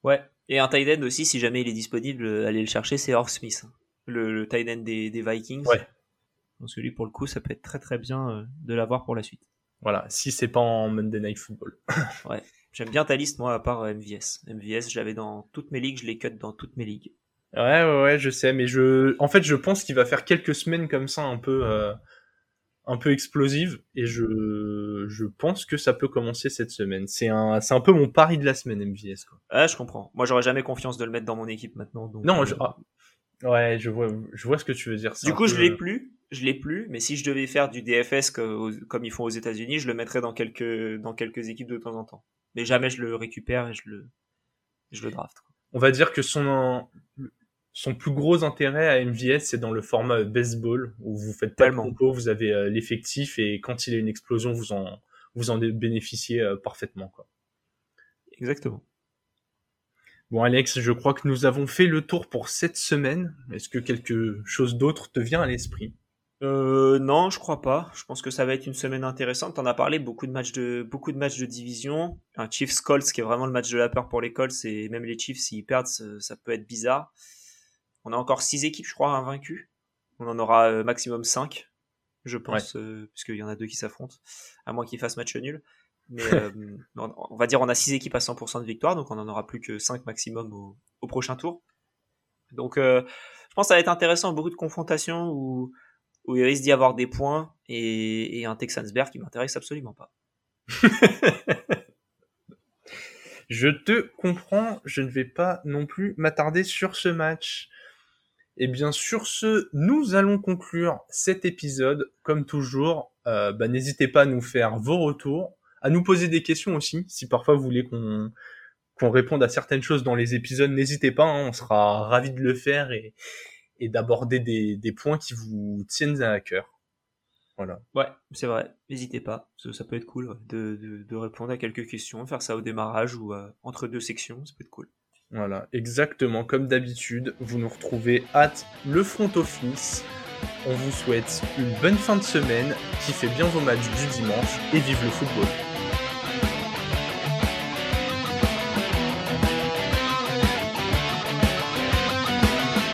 Ouais, et un tight end aussi, si jamais il est disponible, allez le chercher, c'est Irv Smith, le tight end des Vikings. Ouais. Donc celui, pour le coup, ça peut être très très bien de l'avoir pour la suite. Voilà, si c'est pas en Monday Night Football. Ouais, j'aime bien ta liste, moi, à part MVS. MVS, je l'avais dans toutes mes ligues, je l'ai cut dans toutes mes ligues. Ouais, je sais, mais je pense qu'il va faire quelques semaines comme ça un peu explosive, et je pense que ça peut commencer cette semaine. C'est un peu mon pari de la semaine, MVS, quoi. Ah, je comprends. Moi, j'aurais jamais confiance de le mettre dans mon équipe maintenant. Donc, non, ouais, je vois ce que tu veux dire. C'est du coup, peu... je l'ai plus, mais si je devais faire du DFS comme ils font aux États-Unis, je le mettrais dans quelques équipes de temps en temps. Mais jamais je le récupère et je le draft, quoi. On va dire que son plus gros intérêt à MVS, c'est dans le format baseball, où vous faites pas le compo, vous avez l'effectif, et quand il y a une explosion, vous en bénéficiez parfaitement, quoi. Exactement. Bon, Alex, je crois que nous avons fait le tour pour cette semaine. Est-ce que quelque chose d'autre te vient à l'esprit ? Non, je crois pas. Je pense que ça va être une semaine intéressante. T'en as parlé, beaucoup de matchs de division. Un Chiefs Colts qui est vraiment le match de la peur pour les Colts, et même les Chiefs, s'ils perdent, ça peut être bizarre. On a encore 6 équipes, je crois, invaincues. On en aura maximum 5, je pense, ouais. Puisqu'il y en a 2 qui s'affrontent, à moins qu'ils fassent match nul. Mais on va dire on a 6 équipes à 100% de victoire, donc on en aura plus que 5 maximum au prochain tour. Donc je pense que ça va être intéressant, beaucoup de confrontations où il risque d'y avoir des points et un Texans Bears qui m'intéresse absolument pas. Je te comprends, je ne vais pas non plus m'attarder sur ce match. Et bien sur ce, nous allons conclure cet épisode. Comme toujours, n'hésitez pas à nous faire vos retours, à nous poser des questions aussi. Si parfois vous voulez qu'on réponde à certaines choses dans les épisodes, n'hésitez pas, hein, on sera ravis de le faire et d'aborder des points qui vous tiennent à cœur. Voilà. Ouais, c'est vrai, n'hésitez pas, ça peut être cool ouais, de répondre à quelques questions, faire ça au démarrage ou entre deux sections, ça peut être cool. Voilà, exactement, comme d'habitude, vous nous retrouvez @lefrontoffice. On vous souhaite une bonne fin de semaine, kiffez bien vos matchs du dimanche et vive le football.